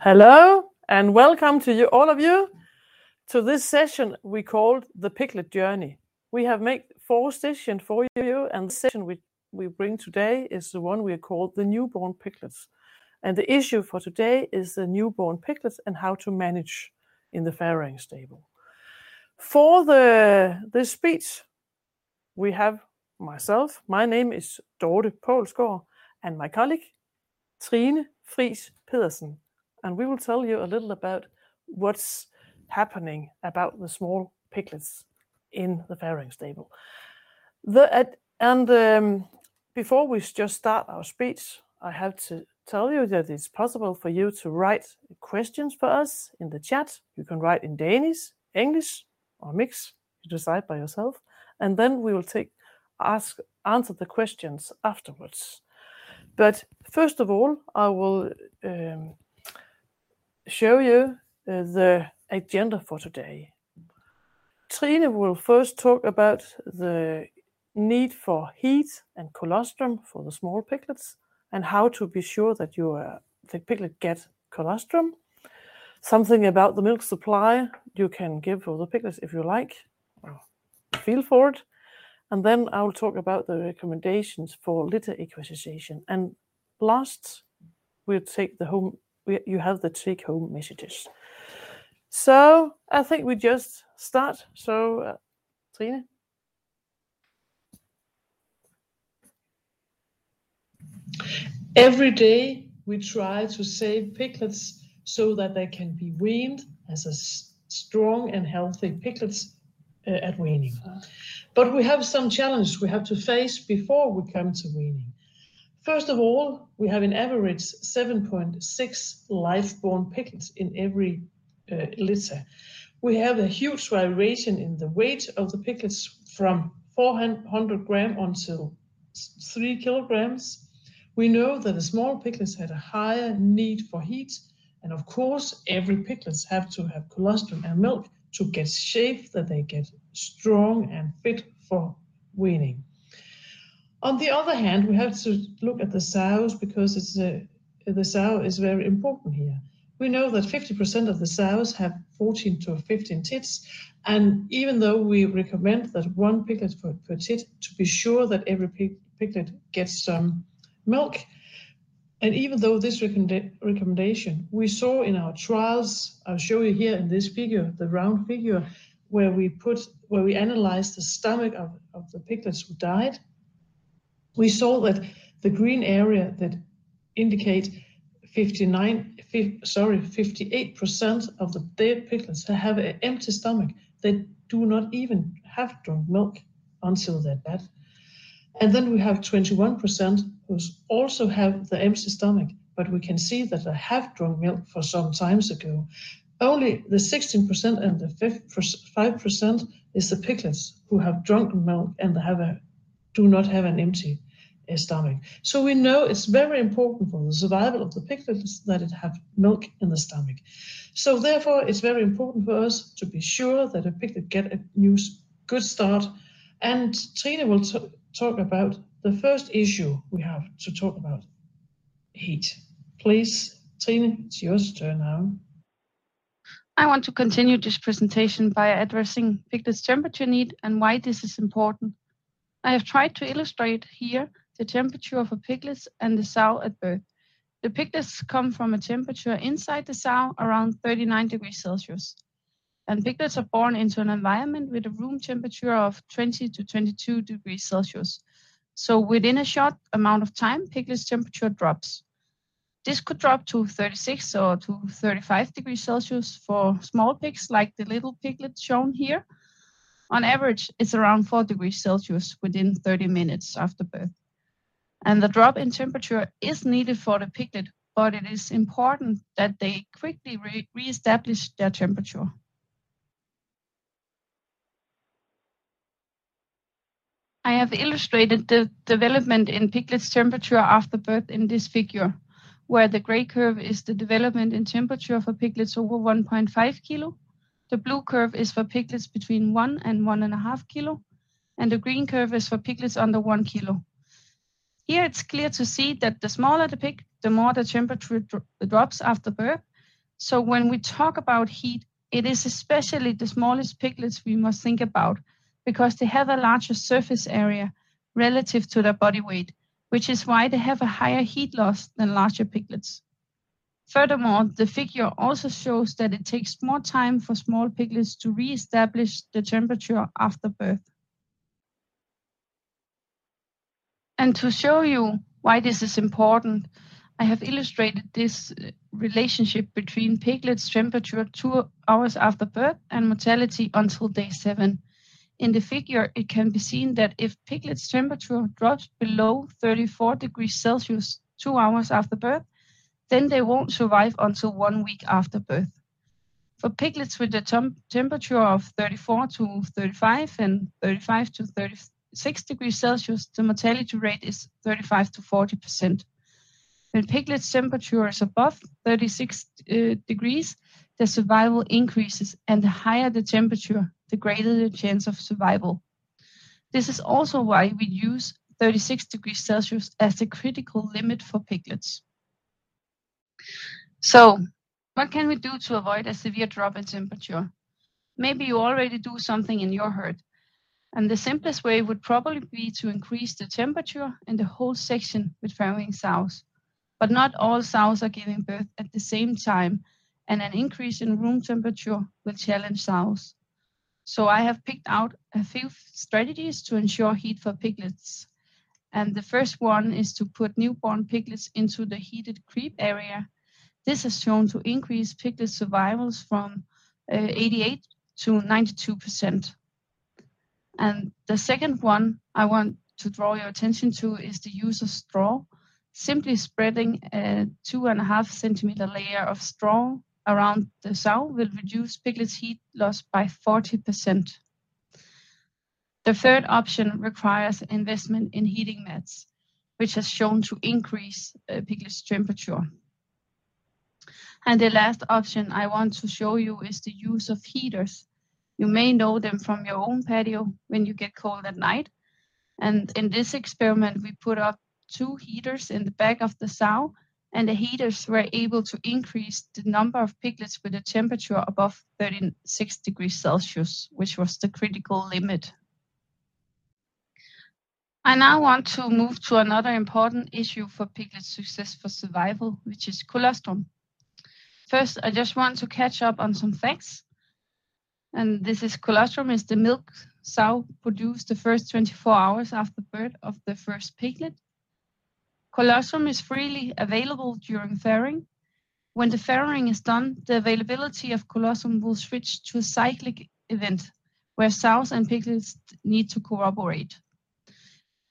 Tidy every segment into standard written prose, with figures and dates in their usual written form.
Hello and welcome to you, all of you, to this session we called the Piglet Journey. We have made 4 sessions for you, and the session we bring today is the one we called the newborn piglets. And the issue for today is the newborn piglets and how to manage in the farrowing stable. For this speech, we have myself. My name is Dorte Poulsgaard, and my colleague Trine Fries Pedersen. And we will tell you a little about what's happening about the small piglets in the farrowing stable. Before we just start our speech, I have to tell you that it's possible for you to write questions for us in the chat. You can write in Danish, English, or mix. You decide by yourself. And then we will answer the questions afterwards. But first of all, I will show you the agenda for today. Trine will first talk about the need for heat and colostrum for the small piglets and how to be sure that the piglet get colostrum. Something about the milk supply you can give for the piglets if you like, feel for it. And then I'll talk about the recommendations for litter equalisation. And last, we'll take the home. You have the take-home messages. So I think we just start. So, Trine. Every day we try to save piglets so that they can be weaned as strong and healthy piglets at weaning. But we have some challenges we have to face before we come to weaning. First of all, we have an average 7.6 live-born piglets in every litter. We have a huge variation in the weight of the piglets from 400 grams until 3 kilograms. We know that the small piglets had a higher need for heat, and of course, every piglets have to have colostrum and milk to get shape that they get strong and fit for weaning. On the other hand, we have to look at the sows because the sow is very important here. We know that 50% of the sows have 14 to 15 tits, and even though we recommend that 1 piglet per tit to be sure that every piglet gets some milk, and even though this recommendation we saw in our trials, I'll show you here in this figure, the round figure, where we analyzed the stomach of the piglets who died. We saw that the green area that indicate 58% of the dead piglets have an empty stomach. They do not even have drunk milk until they're dead. And then we have 21% who also have the empty stomach, but we can see that they have drunk milk for some times ago. Only the 16% and the 5% is the piglets who have drunk milk and do not have an empty stomach. So we know it's very important for the survival of the piglets that it have milk in the stomach. So therefore, it's very important for us to be sure that a piglet get a new good start. And Trine will talk about the first issue we have to talk about, heat. Please, Trine, it's your turn now. I want to continue this presentation by addressing piglets' temperature need and why this is important. I have tried to illustrate here the temperature of a piglet and the sow at birth. The piglets come from a temperature inside the sow around 39 degrees Celsius. And piglets are born into an environment with a room temperature of 20 to 22 degrees Celsius. So within a short amount of time, piglets' temperature drops. This could drop to 36 or to 35 degrees Celsius for small pigs like the little piglet shown here. On average, it's around 4 degrees Celsius within 30 minutes after birth. And the drop in temperature is needed for the piglet, but it is important that they quickly reestablish their temperature. I have illustrated the development in piglet's temperature after birth in this figure, where the gray curve is the development in temperature for piglets over 1.5 kilo. The blue curve is for piglets between 1 and 1.5 kilo, and the green curve is for piglets under 1 kilo. Here it's clear to see that the smaller the pig, the more the temperature drops after birth, So when we talk about heat, it is especially the smallest piglets we must think about, because they have a larger surface area relative to their body weight, which is why they have a higher heat loss than larger piglets. Furthermore, the figure also shows that it takes more time for small piglets to re-establish the temperature after birth. And to show you why this is important, I have illustrated this relationship between piglets' temperature 2 hours after birth and mortality until day 7. In the figure, it can be seen that if piglets' temperature drops below 34 degrees Celsius 2 hours after birth, then they won't survive until 1 week after birth. For piglets with a temperature of 34 to 35 and 35 to 36 degrees Celsius, the mortality rate is 35 to 40%. When piglets' temperature is above 36 degrees, their survival increases, and the higher the temperature, the greater the chance of survival. This is also why we use 36 degrees Celsius as the critical limit for piglets. So, what can we do to avoid a severe drop in temperature? Maybe you already do something in your herd, and the simplest way would probably be to increase the temperature in the whole section with farrowing sows. But not all sows are giving birth at the same time, and an increase in room temperature will challenge sows. So I have picked out a few strategies to ensure heat for piglets. And the first one is to put newborn piglets into the heated creep area. This is shown to increase piglet survivals from 88 to 92%. And the second one I want to draw your attention to is the use of straw. Simply spreading a 2.5 centimeter layer of straw around the sow will reduce piglets' heat loss by 40%. The third option requires investment in heating mats, which has shown to increase piglets' temperature. And the last option I want to show you is the use of heaters. You may know them from your own patio when you get cold at night. And in this experiment, we put up 2 heaters in the back of the sow, and the heaters were able to increase the number of piglets with a temperature above 36 degrees Celsius, which was the critical limit. I now want to move to another important issue for piglet success for survival, which is colostrum. First, I just want to catch up on some facts. And this is colostrum is the milk sow produced the first 24 hours after birth of the first piglet. Colostrum is freely available during farrowing. When the farrowing is done, the availability of colostrum will switch to a cyclic event where sows and piglets need to cooperate.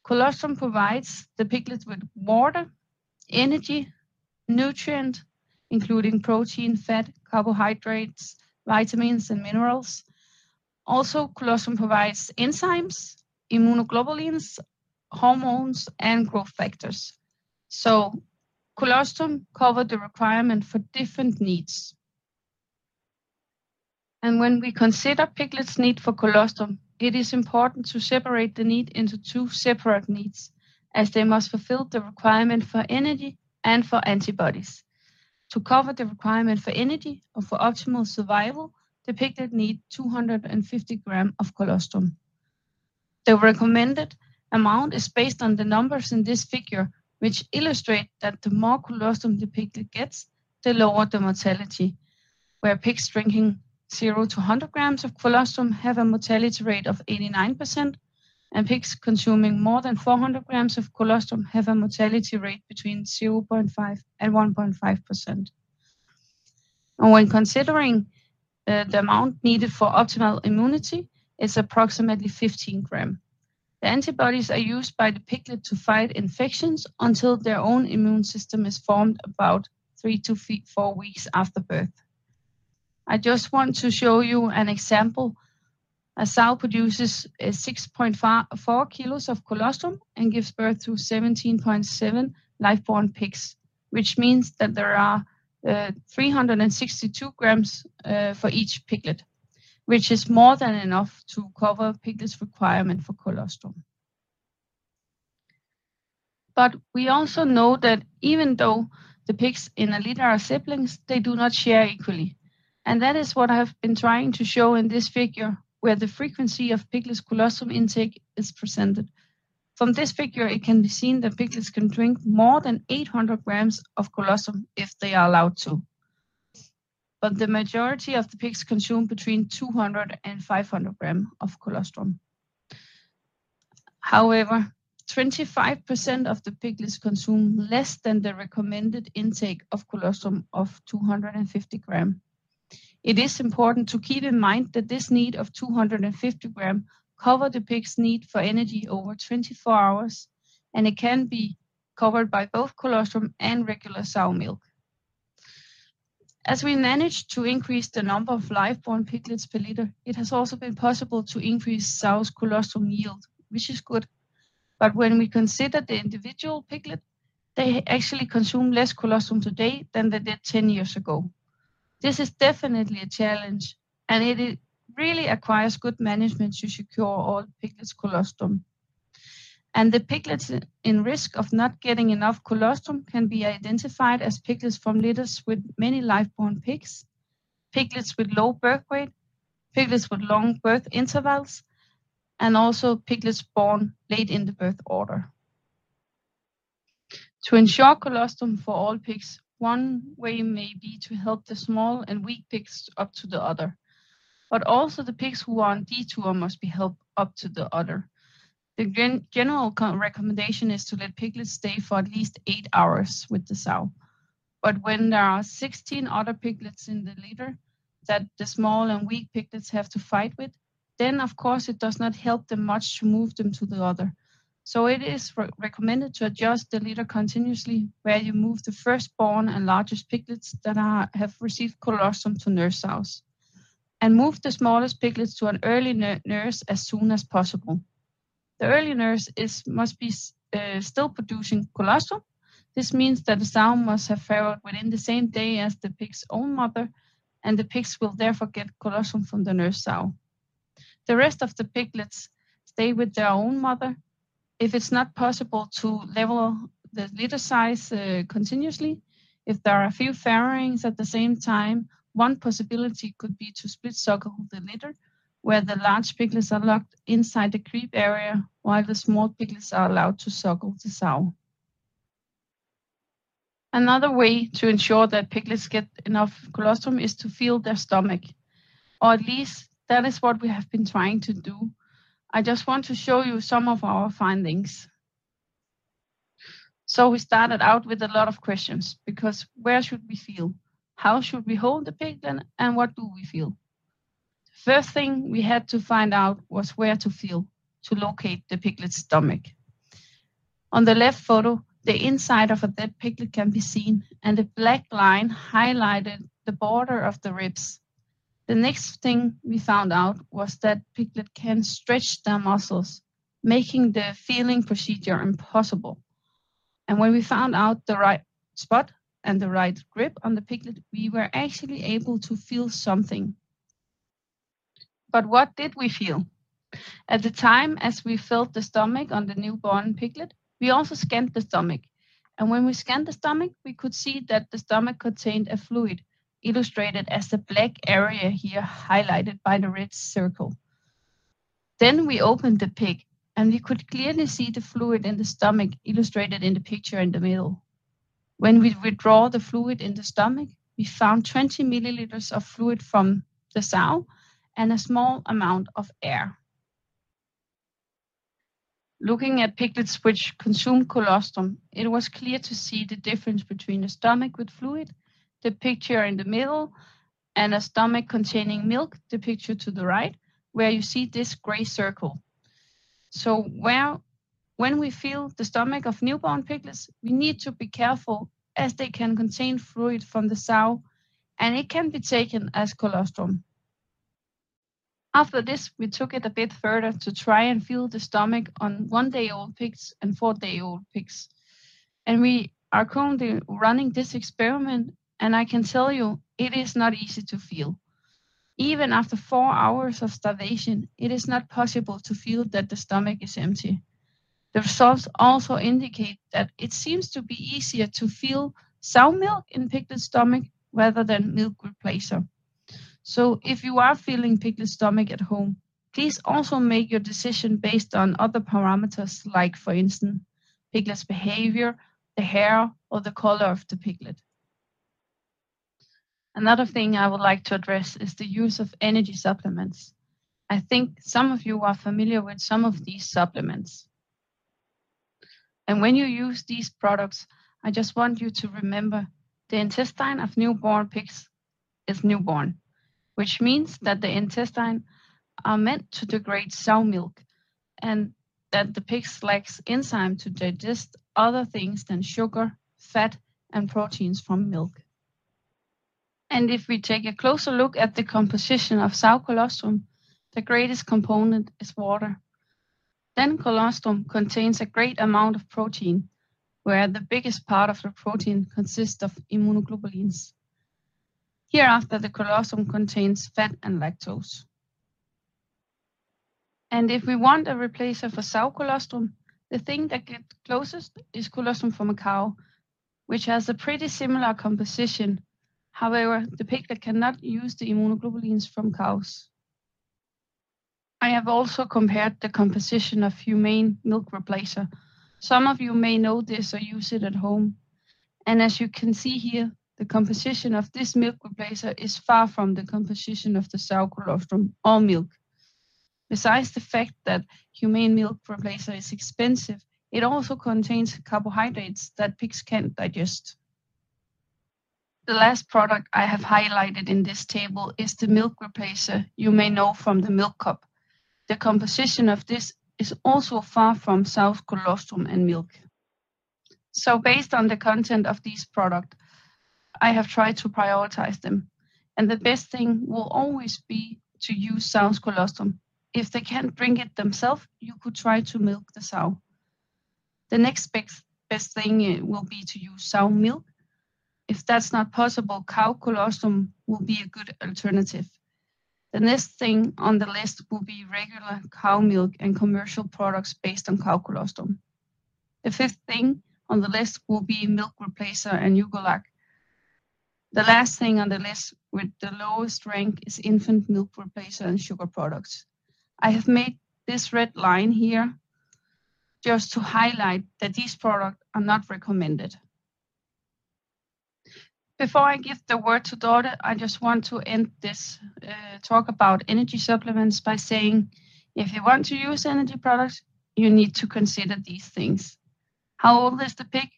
Colostrum provides the piglet with water, energy, nutrient, including protein, fat, carbohydrates, vitamins, and minerals. Also, colostrum provides enzymes, immunoglobulins, hormones, and growth factors. So colostrum covered the requirement for different needs. And when we consider piglets' need for colostrum, it is important to separate the need into 2 separate needs, as they must fulfill the requirement for energy and for antibodies. To cover the requirement for energy or for optimal survival, the piglet needs 250 grams of colostrum. The recommended amount is based on the numbers in this figure, which illustrate that the more colostrum the piglet gets, the lower the mortality, where pigs drinking 0 to 100 grams of colostrum have a mortality rate of 89%, and pigs consuming more than 400 grams of colostrum have a mortality rate between 0.5 and 1.5%. And when considering the amount needed for optimal immunity, it's approximately 15 grams. The antibodies are used by the piglet to fight infections until their own immune system is formed about 3 to 4 weeks after birth. I just want to show you an example. A sow produces 6.4 kilos of colostrum and gives birth to 17.7 live-born pigs, which means that there are 362 grams for each piglet, which is more than enough to cover piglets' requirement for colostrum. But we also know that even though the pigs in a litter are siblings, they do not share equally. And that is what I have been trying to show in this figure, where the frequency of piglets' colostrum intake is presented. From this figure, it can be seen that piglets can drink more than 800 grams of colostrum if they are allowed to. But the majority of the pigs consume between 200 and 500 grams of colostrum. However, 25% of the piglets consume less than the recommended intake of colostrum of 250 grams. It is important to keep in mind that this need of 250 grams cover the pig's need for energy over 24 hours, and it can be covered by both colostrum and regular sow milk. As we managed to increase the number of live-born piglets per litter, it has also been possible to increase sow's colostrum yield, which is good. But when we consider the individual piglet, they actually consume less colostrum today than they did 10 years ago. This is definitely a challenge, and it really requires good management to secure all piglets' colostrum. And the piglets in risk of not getting enough colostrum can be identified as piglets from litters with many live-born pigs, piglets with low birth weight, piglets with long birth intervals, and also piglets born late in the birth order. To ensure colostrum for all pigs, one way may be to help the small and weak pigs up to the udder. But also the pigs who are on detour must be helped up to the udder. The general recommendation is to let piglets stay for at least 8 hours with the sow. But when there are 16 other piglets in the litter that the small and weak piglets have to fight with, then of course it does not help them much to move them to the udder. So it is recommended to adjust the litter continuously, where you move the firstborn and largest piglets that have received colostrum to nurse sows, and move the smallest piglets to an early nurse as soon as possible. The early nurse must be still producing colostrum. This means that the sow must have farrowed within the same day as the pig's own mother, and the pigs will therefore get colostrum from the nurse sow. The rest of the piglets stay with their own mother. If it's not possible to level the litter size continuously, if there are a few farrowings at the same time, one possibility could be to split suckle the litter, where the large piglets are locked inside the creep area, while the small piglets are allowed to suckle the sow. Another way to ensure that piglets get enough colostrum is to feel their stomach, or at least that is what we have been trying to do. I just want to show you some of our findings. So we started out with a lot of questions, because where should we feel? How should we hold the piglet, and what do we feel? The first thing we had to find out was where to feel, to locate the piglet's stomach. On the left photo, the inside of a dead piglet can be seen, and the black line highlighted the border of the ribs. The next thing we found out was that piglet can stretch their muscles, making the feeling procedure impossible. And when we found out the right spot and the right grip on the piglet, we were actually able to feel something. But what did we feel? At the time, as we felt the stomach on the newborn piglet, we also scanned the stomach. And when we scanned the stomach, we could see that the stomach contained a fluid, illustrated as the black area here highlighted by the red circle. Then we opened the pig, and we could clearly see the fluid in the stomach, illustrated in the picture in the middle. When we withdraw the fluid in the stomach, we found 20 milliliters of fluid from the sow and a small amount of air. Looking at piglets which consume colostrum, it was clear to see the difference between the stomach with fluid, the picture in the middle, and a stomach containing milk, the picture to the right, where you see this gray circle. So when we feel the stomach of newborn piglets, we need to be careful, as they can contain fluid from the sow, and it can be taken as colostrum. After this, we took it a bit further to try and feel the stomach on 1-day-old pigs and 4-day-old pigs. And we are currently running this experiment, and I can tell you, it is not easy to feel. Even after 4 hours of starvation, it is not possible to feel that the stomach is empty. The results also indicate that it seems to be easier to feel sour milk in Piglet's stomach rather than milk replacer. So if you are feeling Piglet's stomach at home, please also make your decision based on other parameters like, for instance, Piglet's behavior, the hair, or the color of the Piglet. Another thing I would like to address is the use of energy supplements. I think some of you are familiar with some of these supplements. And when you use these products, I just want you to remember the intestine of newborn pigs is newborn, which means that the intestine are meant to degrade sour milk and that the pigs lacks enzyme to digest other things than sugar, fat, and proteins from milk. And if we take a closer look at the composition of sour colostrum, the greatest component is water. Then colostrum contains a great amount of protein, where the biggest part of the protein consists of immunoglobulins. Hereafter, the colostrum contains fat and lactose. And if we want a replacer for sour colostrum, the thing that gets closest is colostrum from a cow, which has a pretty similar composition. However, the piglet cannot use the immunoglobulins from cows. I have also compared the composition of humane milk replacer. Some of you may know this or use it at home. And as you can see here, the composition of this milk replacer is far from the composition of the sour colostrum or milk. Besides the fact that humane milk replacer is expensive, it also contains carbohydrates that pigs can't digest. The last product I have highlighted in this table is the milk replacer you may know from the milk cup. The composition of this is also far from sour colostrum and milk. So based on the content of these products, I have tried to prioritize them. And the best thing will always be to use sour colostrum. If they can't drink it themselves, you could try to milk the sow. The next best thing will be to use sour milk. If that's not possible, cow colostrum will be a good alternative. The next thing on the list will be regular cow milk and commercial products based on cow colostrum. The fifth thing on the list will be milk replacer and Ugolac. The last thing on the list with the lowest rank is infant milk replacer and sugar products. I have made this red line here just to highlight that these products are not recommended. Before I give the word to Dorte, I just want to end this talk about energy supplements by saying, if you want to use energy products, you need to consider these things. How old is the pig?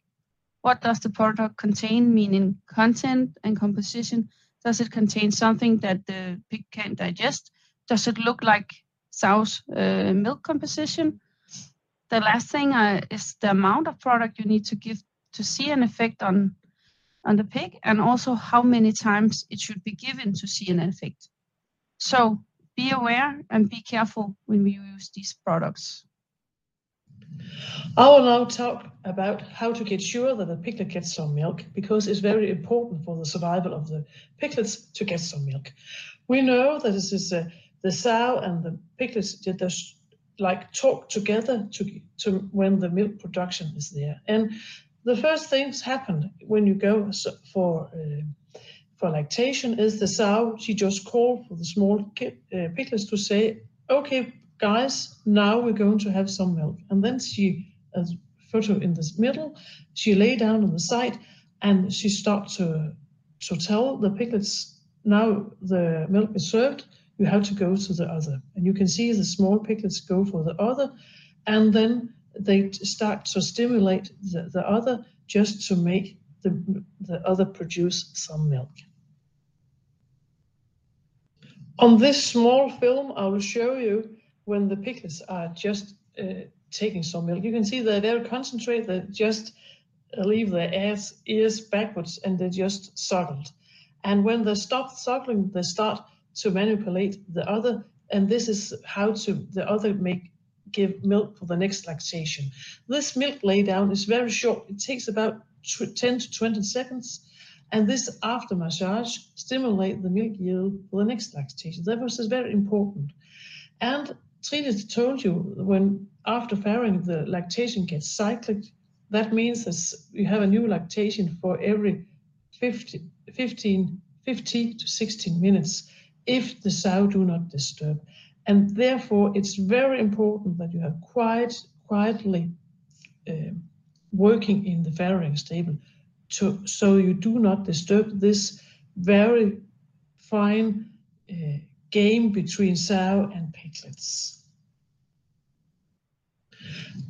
What does the product contain, meaning content and composition? Does it contain something that the pig can't digest? Does it look like sow's milk composition? The last thing is the amount of product you need to give to see an effect on the pig, and also how many times it should be given to see an effect. So be aware and be careful when we use these products. I will now talk about how to get sure that the piglet gets some milk, because it's very important for the survival of the piglets to get some milk. We know that this is the sow and the piglets that like talk together to when the milk production is there. And the first things happen when you go for lactation is the sow, she just called for the small piglets to say, okay, guys, now we're going to have some milk. And then she, as photo in this middle, she lay down on the side and she starts to tell the piglets, now the milk is served, you have to go to the other. And you can see the small piglets go for the other, and then they start to stimulate the other just to make the other produce some milk. On this small film, I will show you when the piglets are just taking some milk. You can see they're very concentrated, they just leave their ears backwards and they just suckled. And when they stop suckling, they start to manipulate the other, and this is how to the other give milk for the next lactation. This milk laydown is very short. It takes about 10 to 20 seconds. And this after massage stimulates the milk yield for the next lactation. That was very important. And Trine told you when after farrowing the lactation gets cyclic, That means that you have a new lactation for every 50 to 16 minutes if the sow do not disturb. And therefore, it's very important that you have quietly working in the farrowing stable, so you do not disturb this very fine game between sow and piglets.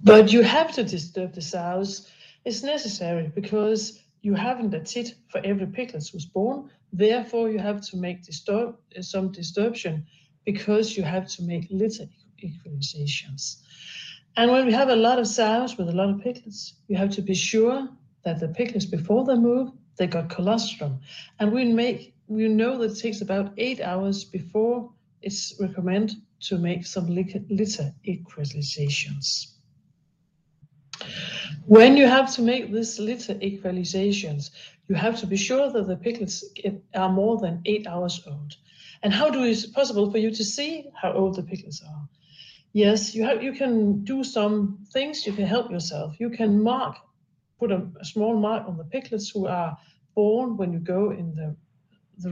But you have to disturb the sows. It's necessary because you haven't a tit for every piglet who's born. Therefore, you have to make some disturbance because you have to make litter equalisations. And when we have a lot of sows with a lot of piglets, you have to be sure that the piglets, before they move, they got colostrum. And we know that it takes about 8 hours before it's recommended to make some litter equalisations. When you have to make these litter equalizations, you have to be sure that the piglets are more than 8 hours old. And how do it's possible for you to see how old the piglets are? Yes, you can do some things. You can help yourself. You can put a small mark on the piglets who are born when you go in the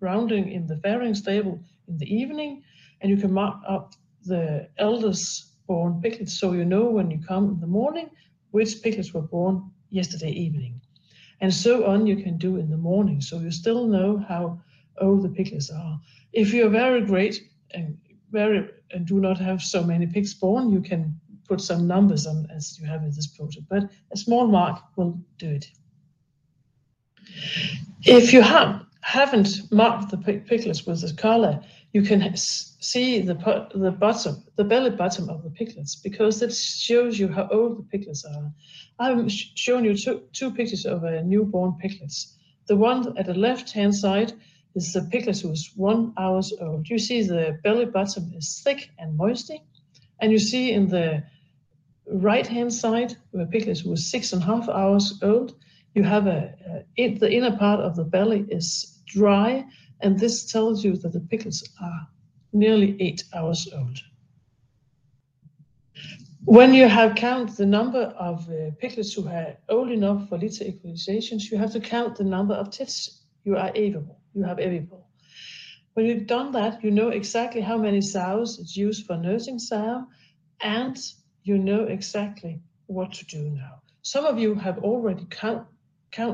rounding in the farrowing stable in the evening, and you can mark up the eldest born piglets, so you know when you come in the morning which piglets were born yesterday evening. And so on you can do in the morning, so you still know how old the piglets are. If you're very great and do not have so many pigs born, you can put some numbers on as you have in this project, but a small mark will do it. If you haven't marked the piglets with a collar, you can see the belly bottom of the piglets, because that shows you how old the piglets are. I've shown you two pictures of newborn piglets. The one at the left-hand side is the piglet who is 1 hour old. You see the belly bottom is thick and moisty, and you see in the right-hand side where piglet who is 6.5 hours old, you have the inner part of the belly is dry, and this tells you that the piglets are nearly 8 hours old. When you have counted the number of piglets who are old enough for litter equalizations, you have to count the number of tits you have available. When you've done that, you know exactly how many sows it's used for nursing sow, and you know exactly what to do now. Some of you have already count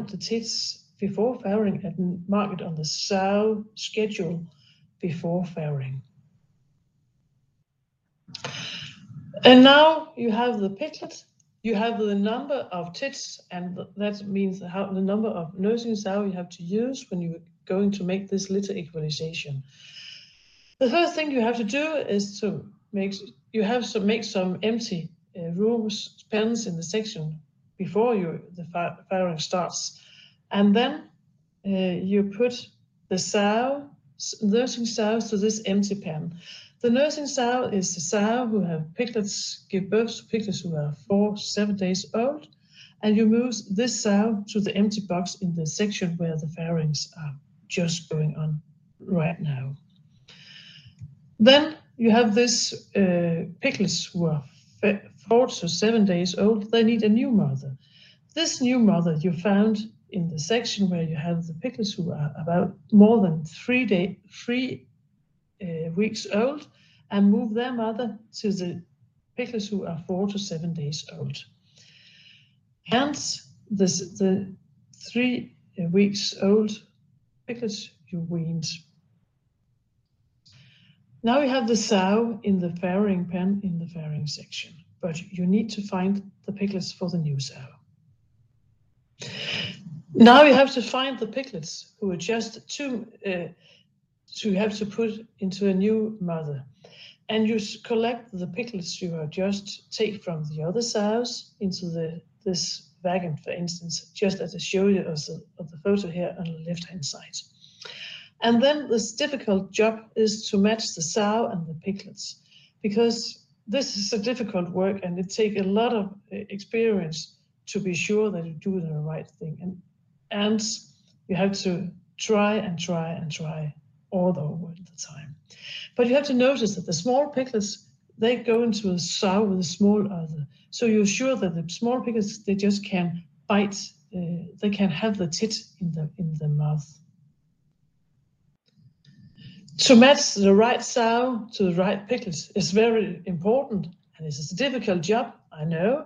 the tits before farrowing and mark it on the sow schedule before farrowing. And now you have the piglet, you have the number of tits, and that means how the number of nursing sow you have to use when you're going to make this litter equalization. The first thing you have to do is to make some empty rooms, pens in the section before the farrowing starts, and then you put the nursing sows to this empty pen. The nursing sow is the sow who have piglets, give birth to piglets who are 4 to 7 days old, and you move this sow to the empty box in the section where the farrowings are just going on right now. Then you have this piglets who are 4 to 7 days old. They need a new mother. This new mother you found in the section where you have the piglets who are about more than 3 weeks old, and move their mother to the piglets who are 4 to 7 days old. Hence, the 3 weeks old piglets you weaned. Now you have the sow in the farrowing pen in the farrowing section, but you need to find the piglets for the new sow. Now you have to find the piglets who are just you have to put into a new mother, and you collect the piglets you are just take from the other sows into this wagon, for instance, just as I show you of the photo here on the left-hand side. And then this difficult job is to match the sow and the piglets, because this is a difficult work and it takes a lot of experience to be sure that you do the right thing. And you have to try all over the time. But you have to notice that the small piglets they go into a sow with a small udder. So you're sure that the small piglets, they just can bite, they can have the tit in the mouth. To match the right sow to the right piglets is very important, and this is a difficult job, I know,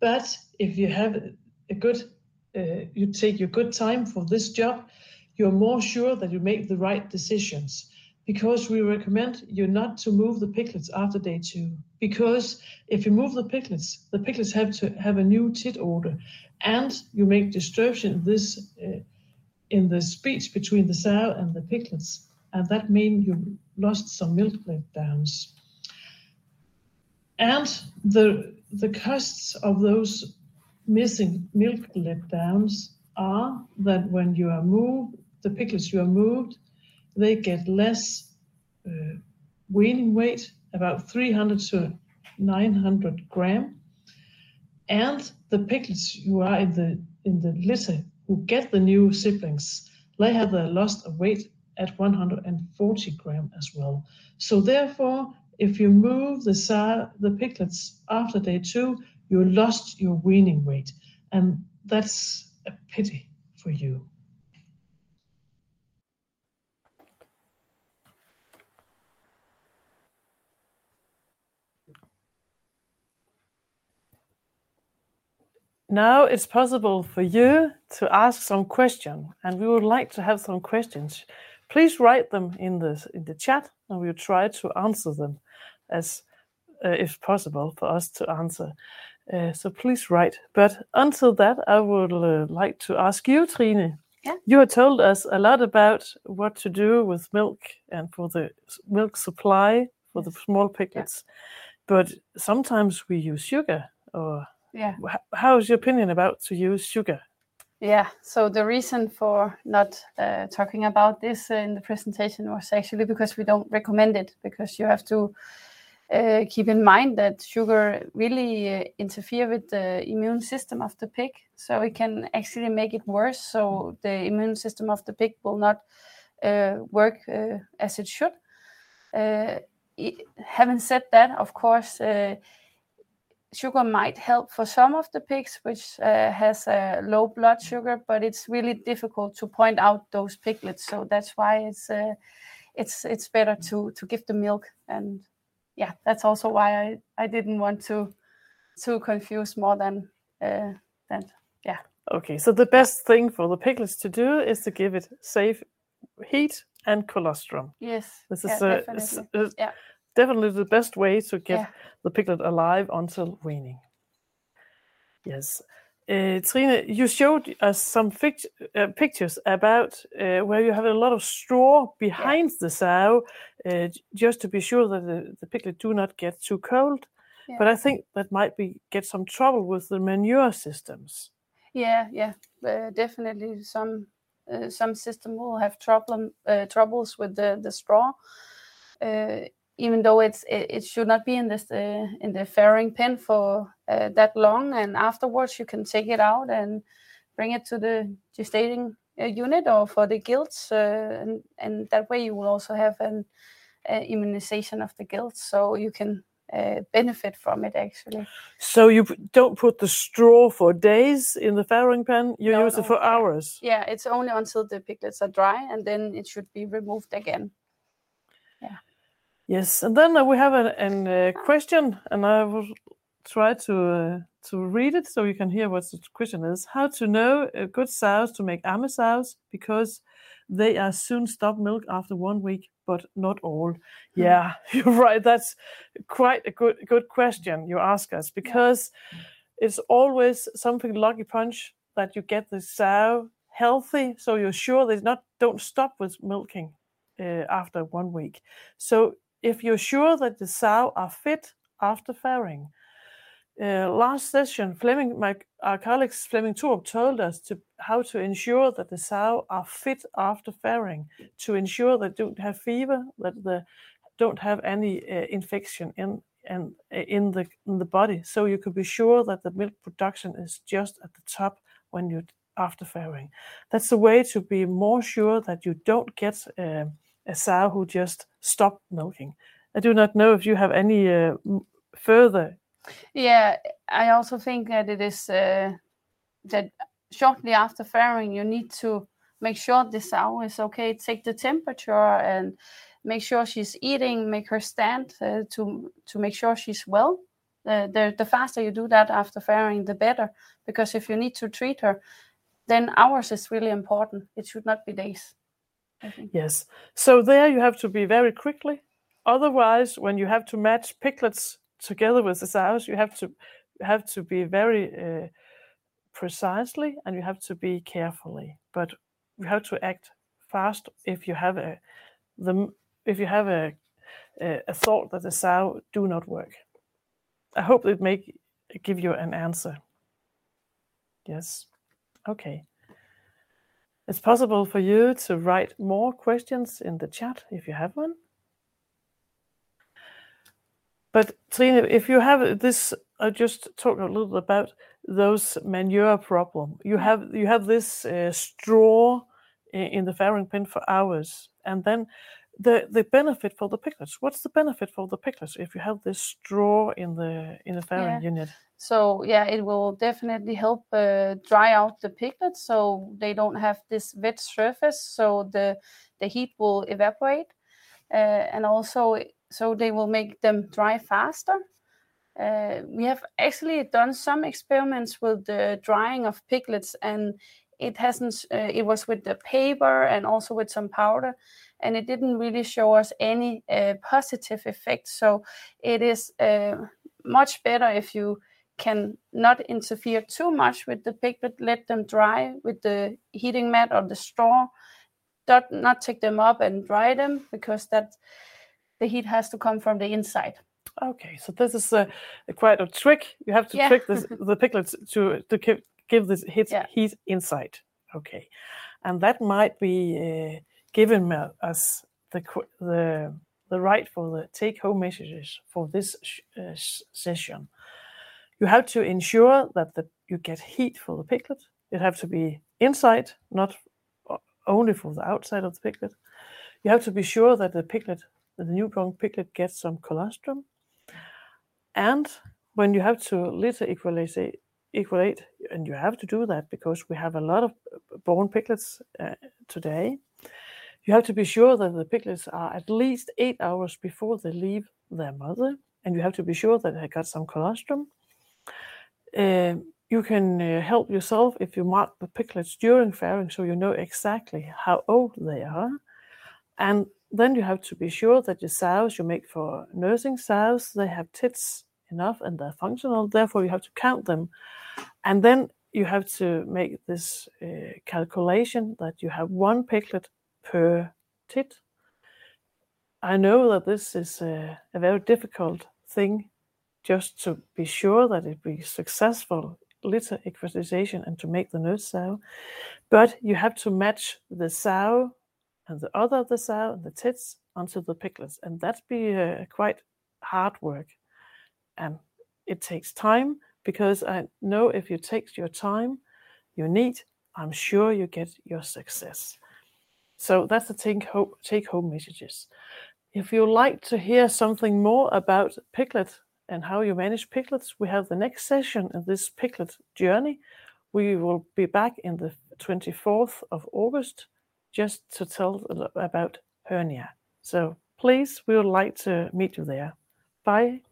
but if you have a good, you take your good time for this job, you're more sure that you make the right decisions, because we recommend you not to move the piglets after day 2, because if you move the piglets have to have a new tit order, and you make distortion in the speech between the sow and the piglets, and that means you lost some milk breakdowns. And the costs of those missing milk letdowns are that when you are moved, the piglets you are moved, they get less weaning weight, about 300 to 900 gram, and the piglets who are in the litter who get the new siblings, they have the loss of weight at 140 gram as well. So therefore, if you move the piglets after day 2, you lost your weaning weight, and that's a pity for you. Now it's possible for you to ask some question, and we would like to have some questions. Please write them in the chat, and we'll try to answer them as if possible for us to answer. So please write. But until that, I would like to ask you, Trine. Yeah. You have told us a lot about what to do with milk and for the milk supply for the small piglets. Yeah. But sometimes we use sugar. Or how is your opinion about to use sugar? Yeah, so the reason for not talking about this in the presentation was actually because we don't recommend it, because you have to keep in mind that sugar really interfere with the immune system of the pig, so it can actually make it worse, so the immune system of the pig will not work as it should. Having said that, of course, sugar might help for some of the pigs which has a low blood sugar, but it's really difficult to point out those piglets. So that's why it's better to give the milk. And yeah, that's also why I didn't want to confuse more than yeah. Okay, so the best thing for the piglets to do is to give it safe heat and colostrum. Yes, this is definitely. Yeah. Definitely the best way to get the piglet alive until weaning. Yes. Trine, you showed us some pictures about where you have a lot of straw behind the sow, just to be sure that the piglet do not get too cold. Yeah. But I think that might get some trouble with the manure systems. Yeah. Definitely some system will have troubles with the straw. Even though it should not be in the farrowing pen for that long, and afterwards you can take it out and bring it to the gestating unit or for the gills, and that way you will also have an immunization of the gills, so you can benefit from it actually. So you don't put the straw for days in the farrowing pen, you use it for hours? Yeah, it's only until the piglets are dry, and then it should be removed again. Yeah. Yes, and then we have a question, and I will try to read it so you can hear what the question is. How to know good sows to make amme sows, because they are soon stop milk after 1 week, but not all. Mm-hmm. Yeah, you're right. That's quite a good question you ask us, because it's always something lucky punch that you get the sow healthy, so you're sure they don't stop with milking after 1 week. So if you're sure that the sow are fit after farrowing. Last session, Flemming, our colleague Flemming Thorup told us how to ensure that the sow are fit after farrowing, to ensure that they don't have fever, that they don't have any infection in the body. So you could be sure that the milk production is just at the top when you after farrowing. That's the way to be more sure that you don't get a sow who just stopped milking. I do not know if you have any further. Yeah, I also think that it is that shortly after farrowing, you need to make sure this sow is okay. Take the temperature and make sure she's eating. Make her stand to make sure she's well. The faster you do that after farrowing, the better. Because if you need to treat her, then hours is really important. It should not be days. Yes. So there you have to be very quickly. Otherwise, when you have to match piglets together with the sows, you have to be very precisely, and you have to be carefully. But you have to act fast if you have a thought that the sow do not work. I hope it may give you an answer. Yes. Okay. It's possible for you to write more questions in the chat if you have one. But Trine, if you have this, I just talked a little about those manure problem. You have this straw in the farrowing pen for hours, and then the benefit for the piglets. What's the benefit for the piglets if you have this straw in the farrowing unit? So it will definitely help dry out the piglets, so they don't have this wet surface. So the heat will evaporate, and also so they will make them dry faster. We have actually done some experiments with the drying of piglets, and it hasn't. It was with the paper and also with some powder, and it didn't really show us any positive effect. So it is much better if you can not interfere too much with the piglet, let them dry with the heating mat or the straw, not take them up and dry them, because that the heat has to come from the inside. Okay, so this is quite a trick. You have to trick the piglets to give this heat inside. Okay, and that might be giving us the right for the take-home messages for this session. You have to ensure that you get heat for the piglet. It have to be inside, not only for the outside of the piglet. You have to be sure that the newborn piglet gets some colostrum. And when you have to litter equalate, and you have to do that because we have a lot of born piglets today, you have to be sure that the piglets are at least 8 hours before they leave their mother, and you have to be sure that they got some colostrum. You can help yourself if you mark the piglets during farrowing, so you know exactly how old they are. And then you have to be sure that your sows you make for nursing sows, they have tits enough and they're functional. Therefore, you have to count them. And then you have to make this calculation that you have one piglet per tit. I know that this is a very difficult thing, just to be sure that it be successful litter equalization and to make the nurse sow. But you have to match the sow and the other of the sow and the tits onto the piglets. And that be quite hard work. And it takes time, because I know if you take your time you need, I'm sure you get your success. So that's the take-home messages. If you like to hear something more about piglet and how you manage piglets, we have the next session in this piglet journey. We will be back in the 24th of August. Just to tell about hernia. So please, we would like to meet you there. Bye.